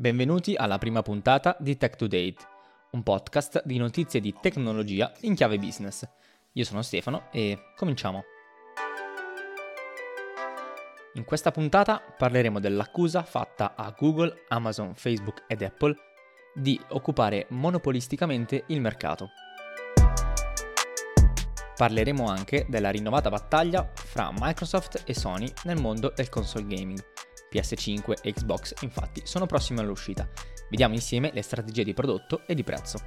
Benvenuti alla prima puntata di Tech2Date, un podcast di notizie di tecnologia in chiave business. Io sono Stefano e cominciamo. In questa puntata parleremo dell'accusa fatta a Google, Amazon, Facebook ed Apple di occupare monopolisticamente il mercato. Parleremo anche della rinnovata battaglia fra Microsoft e Sony nel mondo del console gaming. PS5 e Xbox infatti sono prossime all'uscita. Vediamo insieme le strategie di prodotto e di prezzo.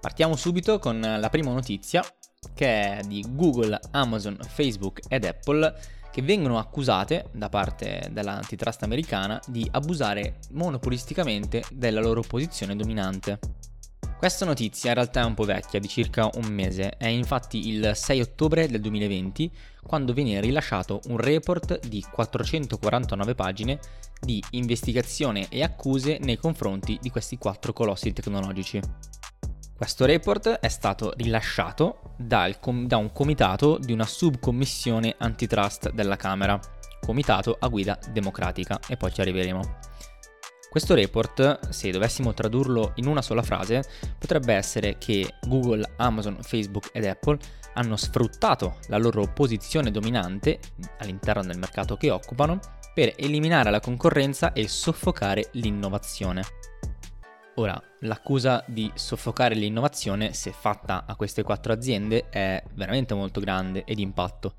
Partiamo subito con la prima notizia, che è di Google, Amazon, Facebook ed Apple, che vengono accusate da parte dell'antitrust americana di abusare monopolisticamente della loro posizione dominante. Questa notizia in realtà è un po' vecchia, di circa un mese, è infatti il 6 ottobre del 2020 quando viene rilasciato un report di 449 pagine di investigazione e accuse nei confronti di questi quattro colossi tecnologici. Questo report è stato rilasciato da un comitato di una subcommissione antitrust della Camera, comitato a guida democratica, e poi ci arriveremo. Questo report, se dovessimo tradurlo in una sola frase, potrebbe essere che Google, Amazon, Facebook ed Apple hanno sfruttato la loro posizione dominante all'interno del mercato che occupano per eliminare la concorrenza e soffocare l'innovazione. Ora, l'accusa di soffocare l'innovazione, se fatta a queste quattro aziende, è veramente molto grande e di impatto.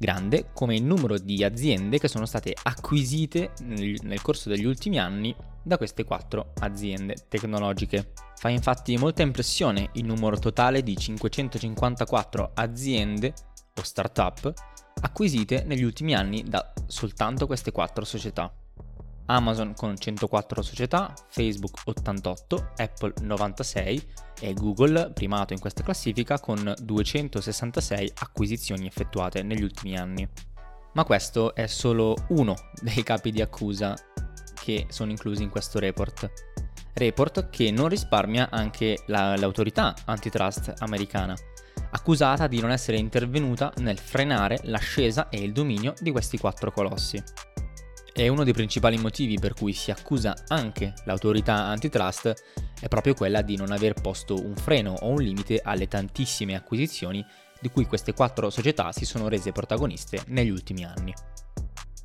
Grande come il numero di aziende che sono state acquisite nel corso degli ultimi anni da queste quattro aziende tecnologiche. Fa infatti molta impressione il numero totale di 554 aziende o startup acquisite negli ultimi anni da soltanto queste quattro società. Amazon con 104 società, Facebook 88, Apple 96 e Google, primato in questa classifica, con 266 acquisizioni effettuate negli ultimi anni. Ma questo è solo uno dei capi di accusa che sono inclusi in questo report. Report che non risparmia anche l'autorità antitrust americana, accusata di non essere intervenuta nel frenare l'ascesa e il dominio di questi quattro colossi. E uno dei principali motivi per cui si accusa anche l'autorità antitrust è proprio quella di non aver posto un freno o un limite alle tantissime acquisizioni di cui queste quattro società si sono rese protagoniste negli ultimi anni.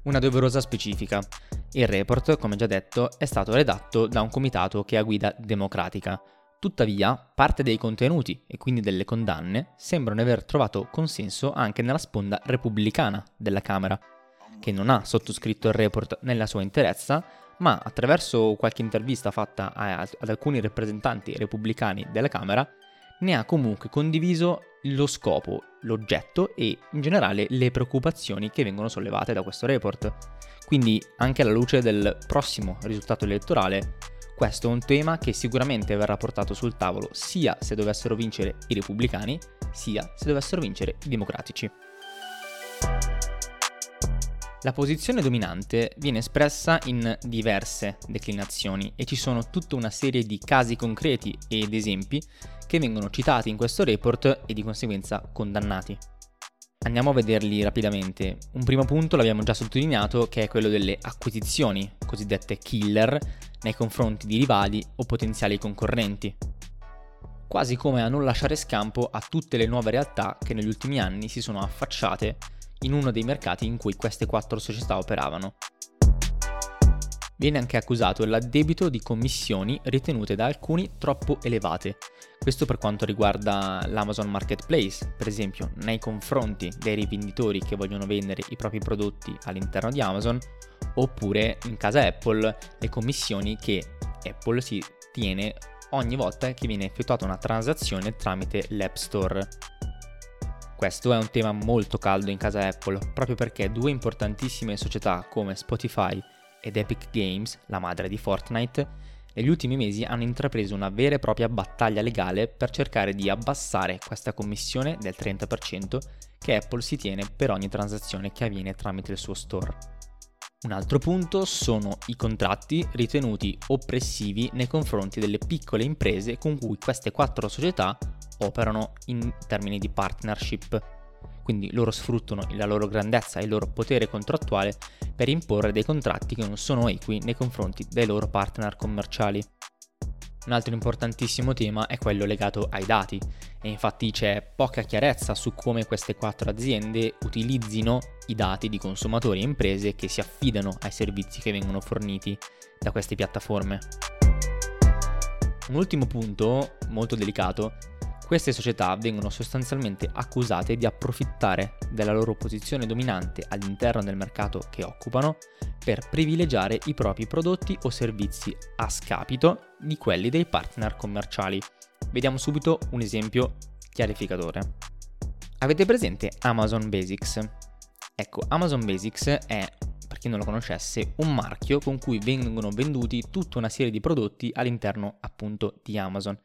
Una doverosa specifica: il report, come già detto, è stato redatto da un comitato che è a guida democratica. Tuttavia, parte dei contenuti e quindi delle condanne sembrano aver trovato consenso anche nella sponda repubblicana della Camera, che non ha sottoscritto il report nella sua interezza, ma attraverso qualche intervista fatta ad alcuni rappresentanti repubblicani della Camera ne ha comunque condiviso lo scopo, l'oggetto e in generale le preoccupazioni che vengono sollevate da questo report. Quindi, anche alla luce del prossimo risultato elettorale, questo è un tema che sicuramente verrà portato sul tavolo sia se dovessero vincere i repubblicani, sia se dovessero vincere i democratici. La posizione dominante viene espressa in diverse declinazioni e ci sono tutta una serie di casi concreti ed esempi che vengono citati in questo report e di conseguenza condannati. Andiamo a vederli rapidamente. Un primo punto l'abbiamo già sottolineato, che è quello delle acquisizioni cosiddette killer nei confronti di rivali o potenziali concorrenti, quasi come a non lasciare scampo a tutte le nuove realtà che negli ultimi anni si sono affacciate in uno dei mercati in cui queste quattro società operavano. Viene anche accusato l'addebito di commissioni ritenute da alcuni troppo elevate. Questo per quanto riguarda l'Amazon Marketplace, per esempio, nei confronti dei rivenditori che vogliono vendere i propri prodotti all'interno di Amazon, oppure in casa Apple, le commissioni che Apple si tiene ogni volta che viene effettuata una transazione tramite l'App Store. Questo è un tema molto caldo in casa Apple, proprio perché due importantissime società come Spotify ed Epic Games, la madre di Fortnite, negli ultimi mesi hanno intrapreso una vera e propria battaglia legale per cercare di abbassare questa commissione del 30% che Apple si tiene per ogni transazione che avviene tramite il suo store. Un altro punto sono i contratti ritenuti oppressivi nei confronti delle piccole imprese con cui queste quattro società operano in termini di partnership. Quindi loro sfruttano la loro grandezza e il loro potere contrattuale per imporre dei contratti che non sono equi nei confronti dei loro partner commerciali. Un altro importantissimo tema è quello legato ai dati, e infatti c'è poca chiarezza su come queste quattro aziende utilizzino i dati di consumatori e imprese che si affidano ai servizi che vengono forniti da queste piattaforme. Un ultimo punto, molto delicato, queste società vengono sostanzialmente accusate di approfittare della loro posizione dominante all'interno del mercato che occupano per privilegiare i propri prodotti o servizi a scapito di quelli dei partner commerciali. Vediamo subito un esempio chiarificatore. Avete presente Amazon Basics? Ecco, Amazon Basics è, per chi non lo conoscesse, un marchio con cui vengono venduti tutta una serie di prodotti all'interno appunto di Amazon.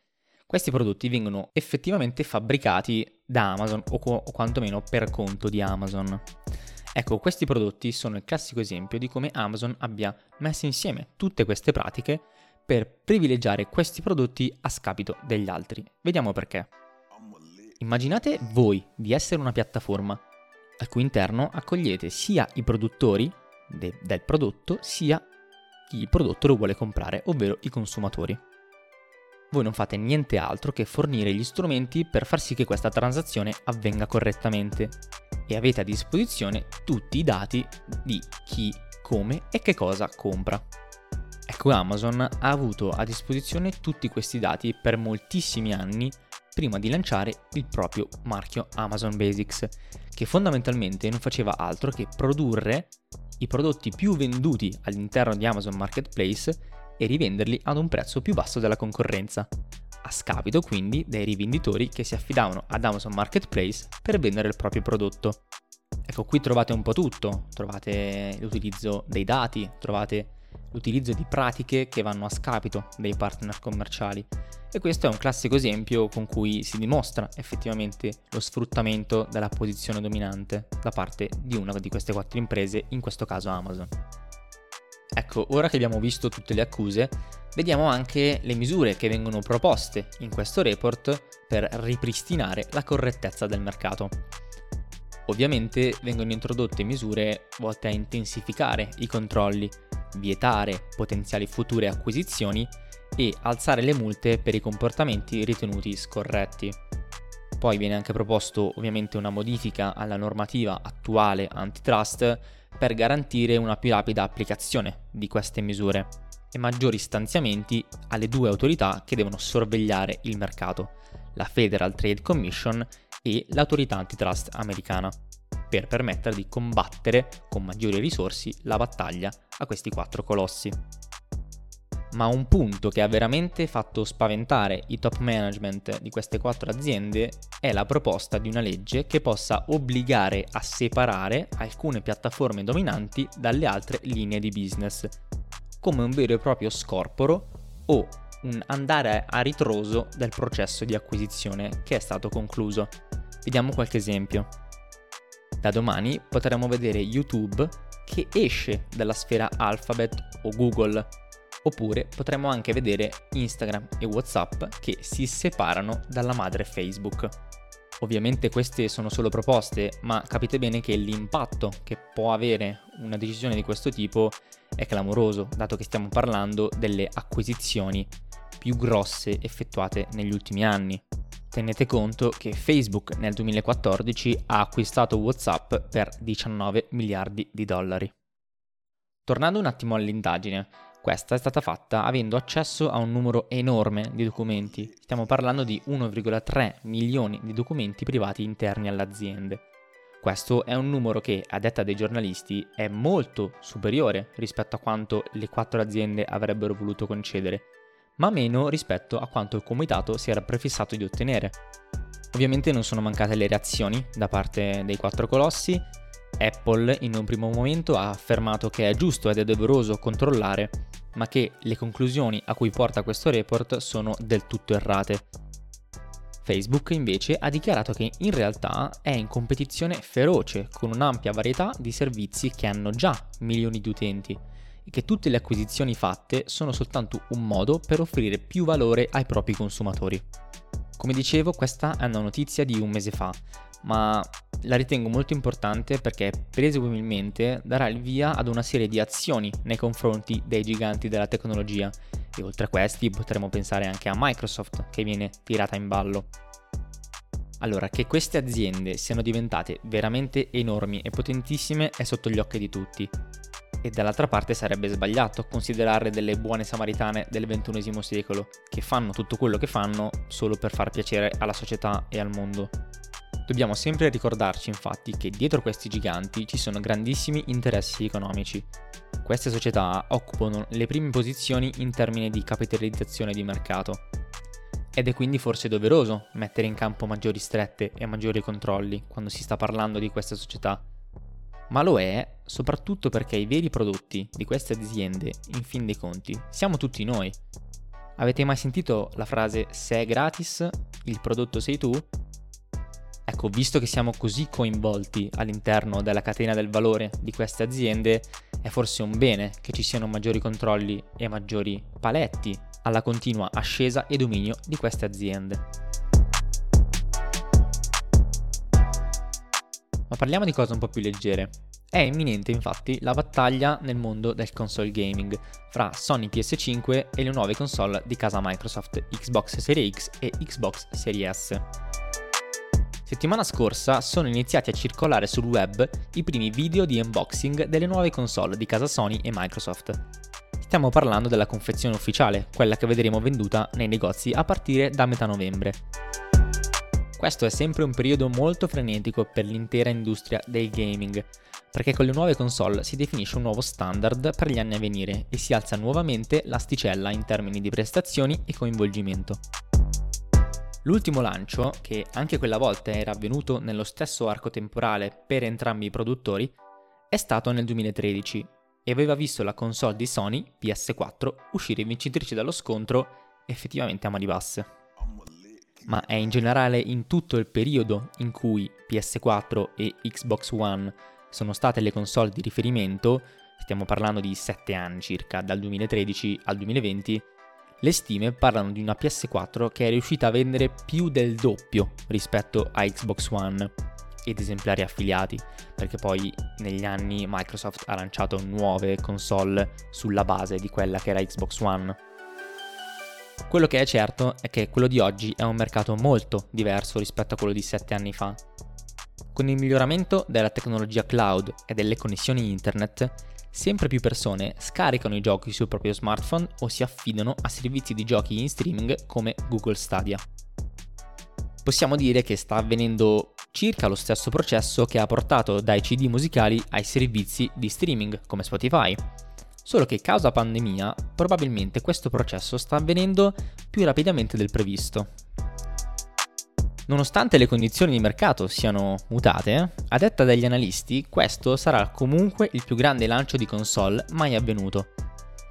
Questi prodotti vengono effettivamente fabbricati da Amazon o quantomeno per conto di Amazon. Ecco, questi prodotti sono il classico esempio di come Amazon abbia messo insieme tutte queste pratiche per privilegiare questi prodotti a scapito degli altri. Vediamo perché. Immaginate voi di essere una piattaforma al cui interno accogliete sia i produttori del prodotto sia chi il prodotto lo vuole comprare, ovvero i consumatori. Voi non fate niente altro che fornire gli strumenti per far sì che questa transazione avvenga correttamente e avete a disposizione tutti i dati di chi, come e che cosa compra. Ecco, Amazon ha avuto a disposizione tutti questi dati per moltissimi anni prima di lanciare il proprio marchio Amazon Basics, che fondamentalmente non faceva altro che produrre i prodotti più venduti all'interno di Amazon Marketplace e rivenderli ad un prezzo più basso della concorrenza, a scapito quindi dei rivenditori che si affidavano ad Amazon Marketplace per vendere il proprio prodotto. Ecco, qui trovate un po' tutto, trovate l'utilizzo dei dati, trovate l'utilizzo di pratiche che vanno a scapito dei partner commerciali, e questo è un classico esempio con cui si dimostra effettivamente lo sfruttamento della posizione dominante da parte di una di queste quattro imprese, in questo caso Amazon. Ecco, ora che abbiamo visto tutte le accuse, vediamo anche le misure che vengono proposte in questo report per ripristinare la correttezza del mercato. Ovviamente vengono introdotte misure volte a intensificare i controlli, vietare potenziali future acquisizioni e alzare le multe per i comportamenti ritenuti scorretti. Poi viene anche proposto ovviamente una modifica alla normativa attuale antitrust per garantire una più rapida applicazione di queste misure e maggiori stanziamenti alle due autorità che devono sorvegliare il mercato, la Federal Trade Commission e l'autorità antitrust americana, per permettere di combattere con maggiori risorsi la battaglia a questi quattro colossi. Ma un punto che ha veramente fatto spaventare i top management di queste quattro aziende è la proposta di una legge che possa obbligare a separare alcune piattaforme dominanti dalle altre linee di business, come un vero e proprio scorporo o un andare a ritroso del processo di acquisizione che è stato concluso. Vediamo qualche esempio. Da domani potremo vedere YouTube che esce dalla sfera Alphabet o Google, oppure potremmo anche vedere Instagram e WhatsApp che si separano dalla madre Facebook. Ovviamente queste sono solo proposte, ma capite bene che l'impatto che può avere una decisione di questo tipo è clamoroso, dato che stiamo parlando delle acquisizioni più grosse effettuate negli ultimi anni. Tenete conto che Facebook nel 2014 ha acquistato WhatsApp per 19 miliardi di dollari. Tornando un attimo all'indagine, questa è stata fatta avendo accesso a un numero enorme di documenti, stiamo parlando di 1,3 milioni di documenti privati interni alle aziende. Questo è un numero che, a detta dei giornalisti, è molto superiore rispetto a quanto le quattro aziende avrebbero voluto concedere, ma meno rispetto a quanto il comitato si era prefissato di ottenere. Ovviamente non sono mancate le reazioni da parte dei quattro colossi. Apple in un primo momento ha affermato che è giusto ed è doveroso controllare, ma che le conclusioni a cui porta questo report sono del tutto errate. Facebook invece ha dichiarato che in realtà è in competizione feroce con un'ampia varietà di servizi che hanno già milioni di utenti e che tutte le acquisizioni fatte sono soltanto un modo per offrire più valore ai propri consumatori. Come dicevo, questa è una notizia di un mese fa, ma la ritengo molto importante perché presumibilmente darà il via ad una serie di azioni nei confronti dei giganti della tecnologia, e oltre a questi potremmo pensare anche a Microsoft, che viene tirata in ballo. Allora, che queste aziende siano diventate veramente enormi e potentissime è sotto gli occhi di tutti, e dall'altra parte sarebbe sbagliato considerarle delle buone samaritane del XXI secolo, che fanno tutto quello che fanno solo per far piacere alla società e al mondo. Dobbiamo sempre ricordarci infatti che dietro questi giganti ci sono grandissimi interessi economici. Queste società occupano le prime posizioni in termini di capitalizzazione di mercato, ed è quindi forse doveroso mettere in campo maggiori strette e maggiori controlli quando si sta parlando di queste società. Ma lo è soprattutto perché i veri prodotti di queste aziende, in fin dei conti, siamo tutti noi. Avete mai sentito la frase "se è gratis, il prodotto sei tu"? Ecco, visto che siamo così coinvolti all'interno della catena del valore di queste aziende, è forse un bene che ci siano maggiori controlli e maggiori paletti alla continua ascesa e dominio di queste aziende. Ma parliamo di cose un po' più leggere. È imminente infatti la battaglia nel mondo del console gaming fra Sony PS5 e le nuove console di casa Microsoft, Xbox Series X e Xbox Series S. Settimana scorsa sono iniziati a circolare sul web i primi video di unboxing delle nuove console di casa Sony e Microsoft. Stiamo parlando della confezione ufficiale, quella che vedremo venduta nei negozi a partire da metà novembre. Questo è sempre un periodo molto frenetico per l'intera industria del gaming, perché con le nuove console si definisce un nuovo standard per gli anni a venire e si alza nuovamente l'asticella in termini di prestazioni e coinvolgimento. L'ultimo lancio, che anche quella volta era avvenuto nello stesso arco temporale per entrambi i produttori, è stato nel 2013, e aveva visto la console di Sony, PS4, uscire vincitrice dallo scontro effettivamente a mani basse. Ma è in generale in tutto il periodo in cui PS4 e Xbox One sono state le console di riferimento, stiamo parlando di 7 anni circa, dal 2013 al 2020, le stime parlano di una PS4 che è riuscita a vendere più del doppio rispetto a Xbox One ed esemplari affiliati, perché poi negli anni Microsoft ha lanciato nuove console sulla base di quella che era Xbox One. Quello che è certo è che quello di oggi è un mercato molto diverso rispetto a quello di 7 anni fa. Con il miglioramento della tecnologia cloud e delle connessioni internet, sempre più persone scaricano i giochi sul proprio smartphone o si affidano a servizi di giochi in streaming come Google Stadia. Possiamo dire che sta avvenendo circa lo stesso processo che ha portato dai CD musicali ai servizi di streaming come Spotify, solo che causa pandemia probabilmente questo processo sta avvenendo più rapidamente del previsto. Nonostante le condizioni di mercato siano mutate, a detta degli analisti questo sarà comunque il più grande lancio di console mai avvenuto,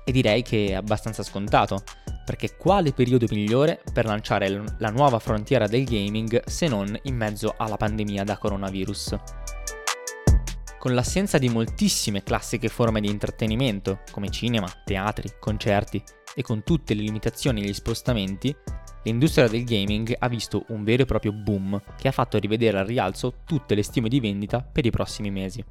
e direi che è abbastanza scontato, perché quale periodo migliore per lanciare la nuova frontiera del gaming se non in mezzo alla pandemia da coronavirus? Con l'assenza di moltissime classiche forme di intrattenimento, come cinema, teatri, concerti, e con tutte le limitazioni e gli spostamenti, l'industria del gaming ha visto un vero e proprio boom che ha fatto rivedere al rialzo tutte le stime di vendita per i prossimi mesi.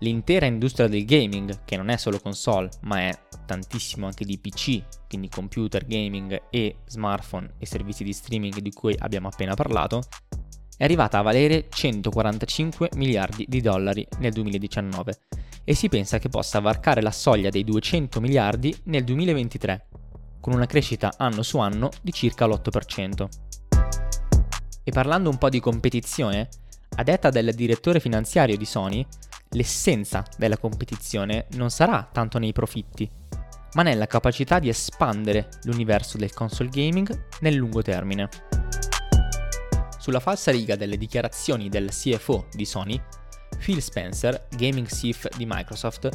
L'intera industria del gaming, che non è solo console, ma è tantissimo anche di PC, quindi computer, gaming e smartphone e servizi di streaming di cui abbiamo appena parlato, è arrivata a valere 145 miliardi di dollari nel 2019 e si pensa che possa varcare la soglia dei 200 miliardi nel 2023, con una crescita anno su anno di circa l'8%. E parlando un po' di competizione, a detta del direttore finanziario di Sony, l'essenza della competizione non sarà tanto nei profitti, ma nella capacità di espandere l'universo del console gaming nel lungo termine. Sulla falsariga delle dichiarazioni del CFO di Sony, Phil Spencer, gaming chief di Microsoft,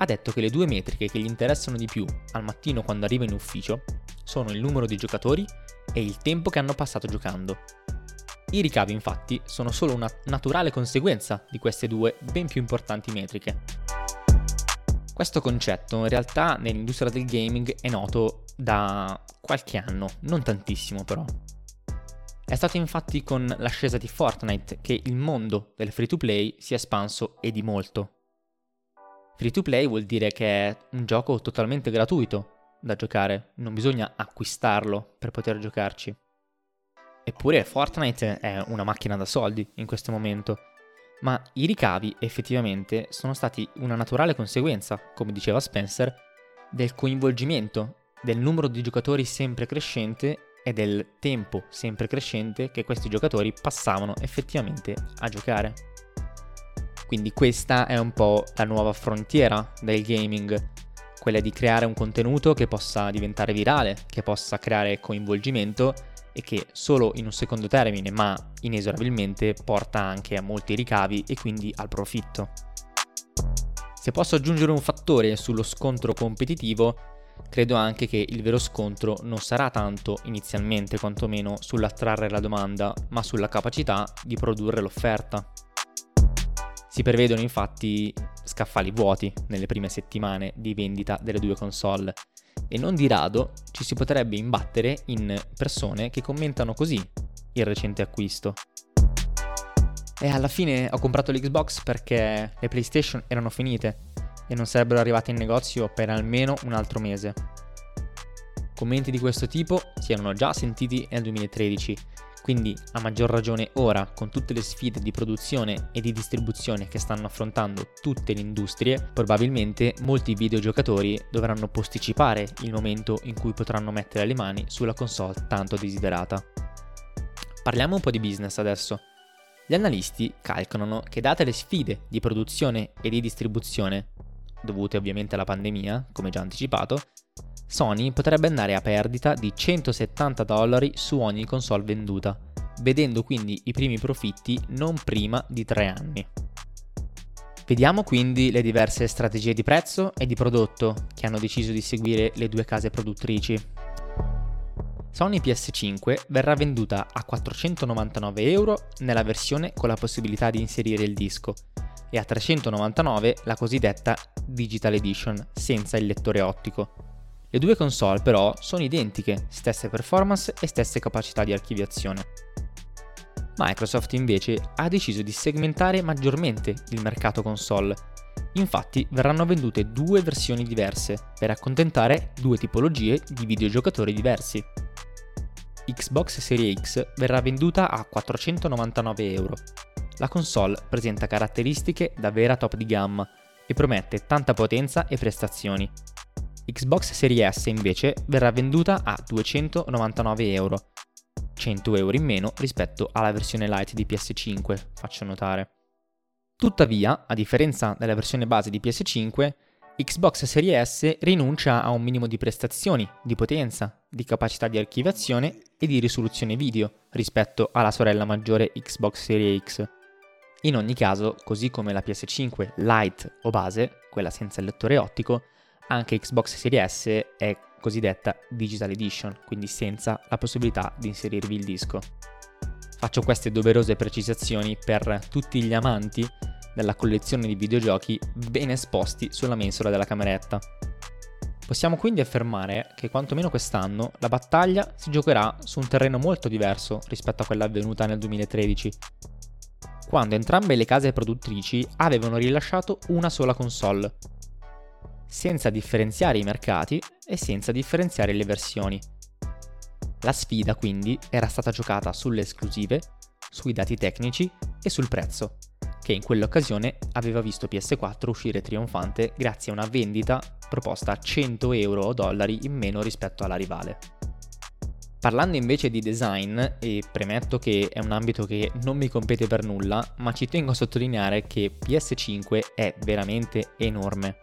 ha detto che le due metriche che gli interessano di più al mattino quando arriva in ufficio sono il numero di giocatori e il tempo che hanno passato giocando. I ricavi infatti sono solo una naturale conseguenza di queste due ben più importanti metriche. Questo concetto in realtà nell'industria del gaming è noto da qualche anno, non tantissimo però. È stato infatti con l'ascesa di Fortnite che il mondo del free-to-play si è espanso e di molto. Free-to-play vuol dire che è un gioco totalmente gratuito da giocare, non bisogna acquistarlo per poter giocarci. Eppure Fortnite è una macchina da soldi in questo momento, ma i ricavi effettivamente sono stati una naturale conseguenza, come diceva Spencer, del coinvolgimento, del numero di giocatori sempre crescente e del tempo sempre crescente che questi giocatori passavano effettivamente a giocare. Quindi questa è un po' la nuova frontiera del gaming, quella di creare un contenuto che possa diventare virale, che possa creare coinvolgimento e che solo in un secondo termine, ma inesorabilmente, porta anche a molti ricavi e quindi al profitto. Se posso aggiungere un fattore sullo scontro competitivo, credo anche che il vero scontro non sarà tanto inizialmente quantomeno sull'attrarre la domanda, ma sulla capacità di produrre l'offerta. Si prevedono infatti scaffali vuoti nelle prime settimane di vendita delle due console e non di rado ci si potrebbe imbattere in persone che commentano così il recente acquisto. E alla fine ho comprato l'Xbox perché le PlayStation erano finite e non sarebbero arrivate in negozio per almeno un altro mese. Commenti di questo tipo si erano già sentiti nel 2013, quindi a maggior ragione ora, con tutte le sfide di produzione e di distribuzione che stanno affrontando tutte le industrie, probabilmente molti videogiocatori dovranno posticipare il momento in cui potranno mettere le mani sulla console tanto desiderata. Parliamo un po' di business adesso. Gli analisti calcolano che, date le sfide di produzione e di distribuzione, dovute ovviamente alla pandemia, come già anticipato, Sony potrebbe andare a perdita di $170 su ogni console venduta, vedendo quindi i primi profitti non prima di 3 anni. Vediamo quindi le diverse strategie di prezzo e di prodotto che hanno deciso di seguire le due case produttrici. Sony PS5 verrà venduta a €499 nella versione con la possibilità di inserire il disco e a $399 la cosiddetta Digital Edition senza il lettore ottico. Le due console però sono identiche, stesse performance e stesse capacità di archiviazione. Microsoft invece ha deciso di segmentare maggiormente il mercato console. Infatti verranno vendute 2 versioni diverse per accontentare 2 tipologie di videogiocatori diversi. Xbox Series X verrà venduta a €499. La console presenta caratteristiche da vera top di gamma e promette tanta potenza e prestazioni. Xbox Series S invece verrà venduta a €299, €100 in meno rispetto alla versione Lite di PS5, faccio notare. Tuttavia, a differenza della versione base di PS5, Xbox Series S rinuncia a un minimo di prestazioni, di potenza, di capacità di archiviazione e di risoluzione video rispetto alla sorella maggiore Xbox Series X. In ogni caso, così come la PS5 Lite o base, quella senza il lettore ottico, anche Xbox Series S è cosiddetta Digital Edition, quindi senza la possibilità di inserirvi il disco. Faccio queste doverose precisazioni per tutti gli amanti della collezione di videogiochi ben esposti sulla mensola della cameretta. Possiamo quindi affermare che quantomeno quest'anno la battaglia si giocherà su un terreno molto diverso rispetto a quella avvenuta nel 2013, quando entrambe le case produttrici avevano rilasciato una sola console, senza differenziare i mercati e senza differenziare le versioni. La sfida quindi era stata giocata sulle esclusive, sui dati tecnici e sul prezzo, che in quell'occasione aveva visto PS4 uscire trionfante grazie a una vendita proposta a €100 o dollari in meno rispetto alla rivale. Parlando invece di design, e premetto che è un ambito che non mi compete per nulla, ma ci tengo a sottolineare che PS5 è veramente enorme.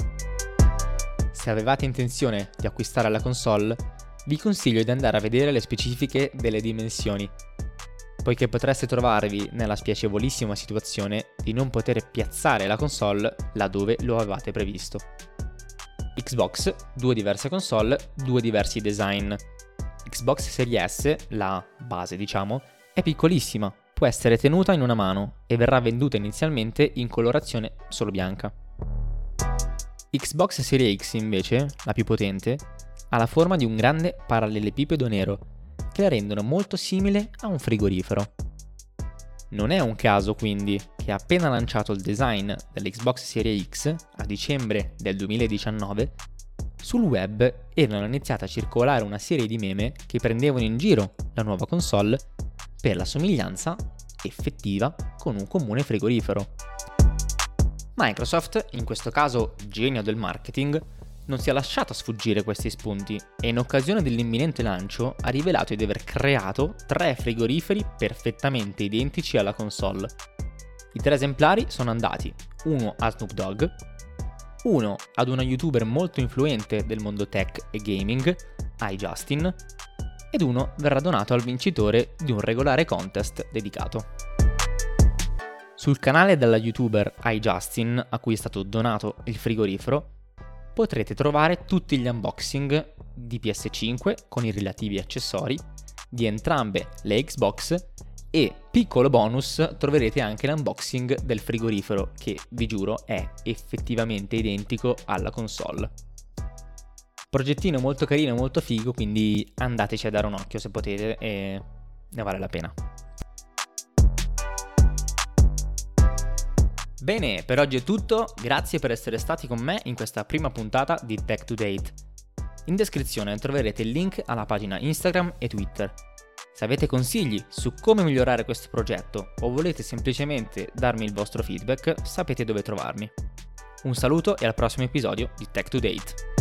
Se avevate intenzione di acquistare la console, vi consiglio di andare a vedere le specifiche delle dimensioni, poiché potreste trovarvi nella spiacevolissima situazione di non poter piazzare la console laddove lo avevate previsto. Xbox, 2 diverse console, 2 diversi design. Xbox Series S, la base diciamo, è piccolissima, può essere tenuta in una mano e verrà venduta inizialmente in colorazione solo bianca. Xbox Series X invece, la più potente, ha la forma di un grande parallelepipedo nero che la rendono molto simile a un frigorifero. Non è un caso quindi che appena lanciato il design dell'Xbox Series X a dicembre del 2019, sul web erano iniziate a circolare una serie di meme che prendevano in giro la nuova console per la somiglianza effettiva con un comune frigorifero. Microsoft, in questo caso genio del marketing, non si è lasciata sfuggire questi spunti e in occasione dell'imminente lancio ha rivelato di aver creato 3 frigoriferi perfettamente identici alla console. I 3 esemplari sono andati, uno a Snoop Dogg, uno ad una youtuber molto influente del mondo tech e gaming, iJustine, ed uno verrà donato al vincitore di un regolare contest dedicato. Sul canale della youtuber iJustine, a cui è stato donato il frigorifero, potrete trovare tutti gli unboxing di PS5 con i relativi accessori, di entrambe le Xbox e, piccolo bonus, troverete anche l'unboxing del frigorifero che, vi giuro, è effettivamente identico alla console. Progettino molto carino, molto figo, quindi andateci a dare un occhio se potete e ne vale la pena. Bene, per oggi è tutto, grazie per essere stati con me in questa prima puntata di Tech2Date. In descrizione troverete il link alla pagina Instagram e Twitter. Se avete consigli su come migliorare questo progetto o volete semplicemente darmi il vostro feedback, sapete dove trovarmi. Un saluto e al prossimo episodio di Tech2Date.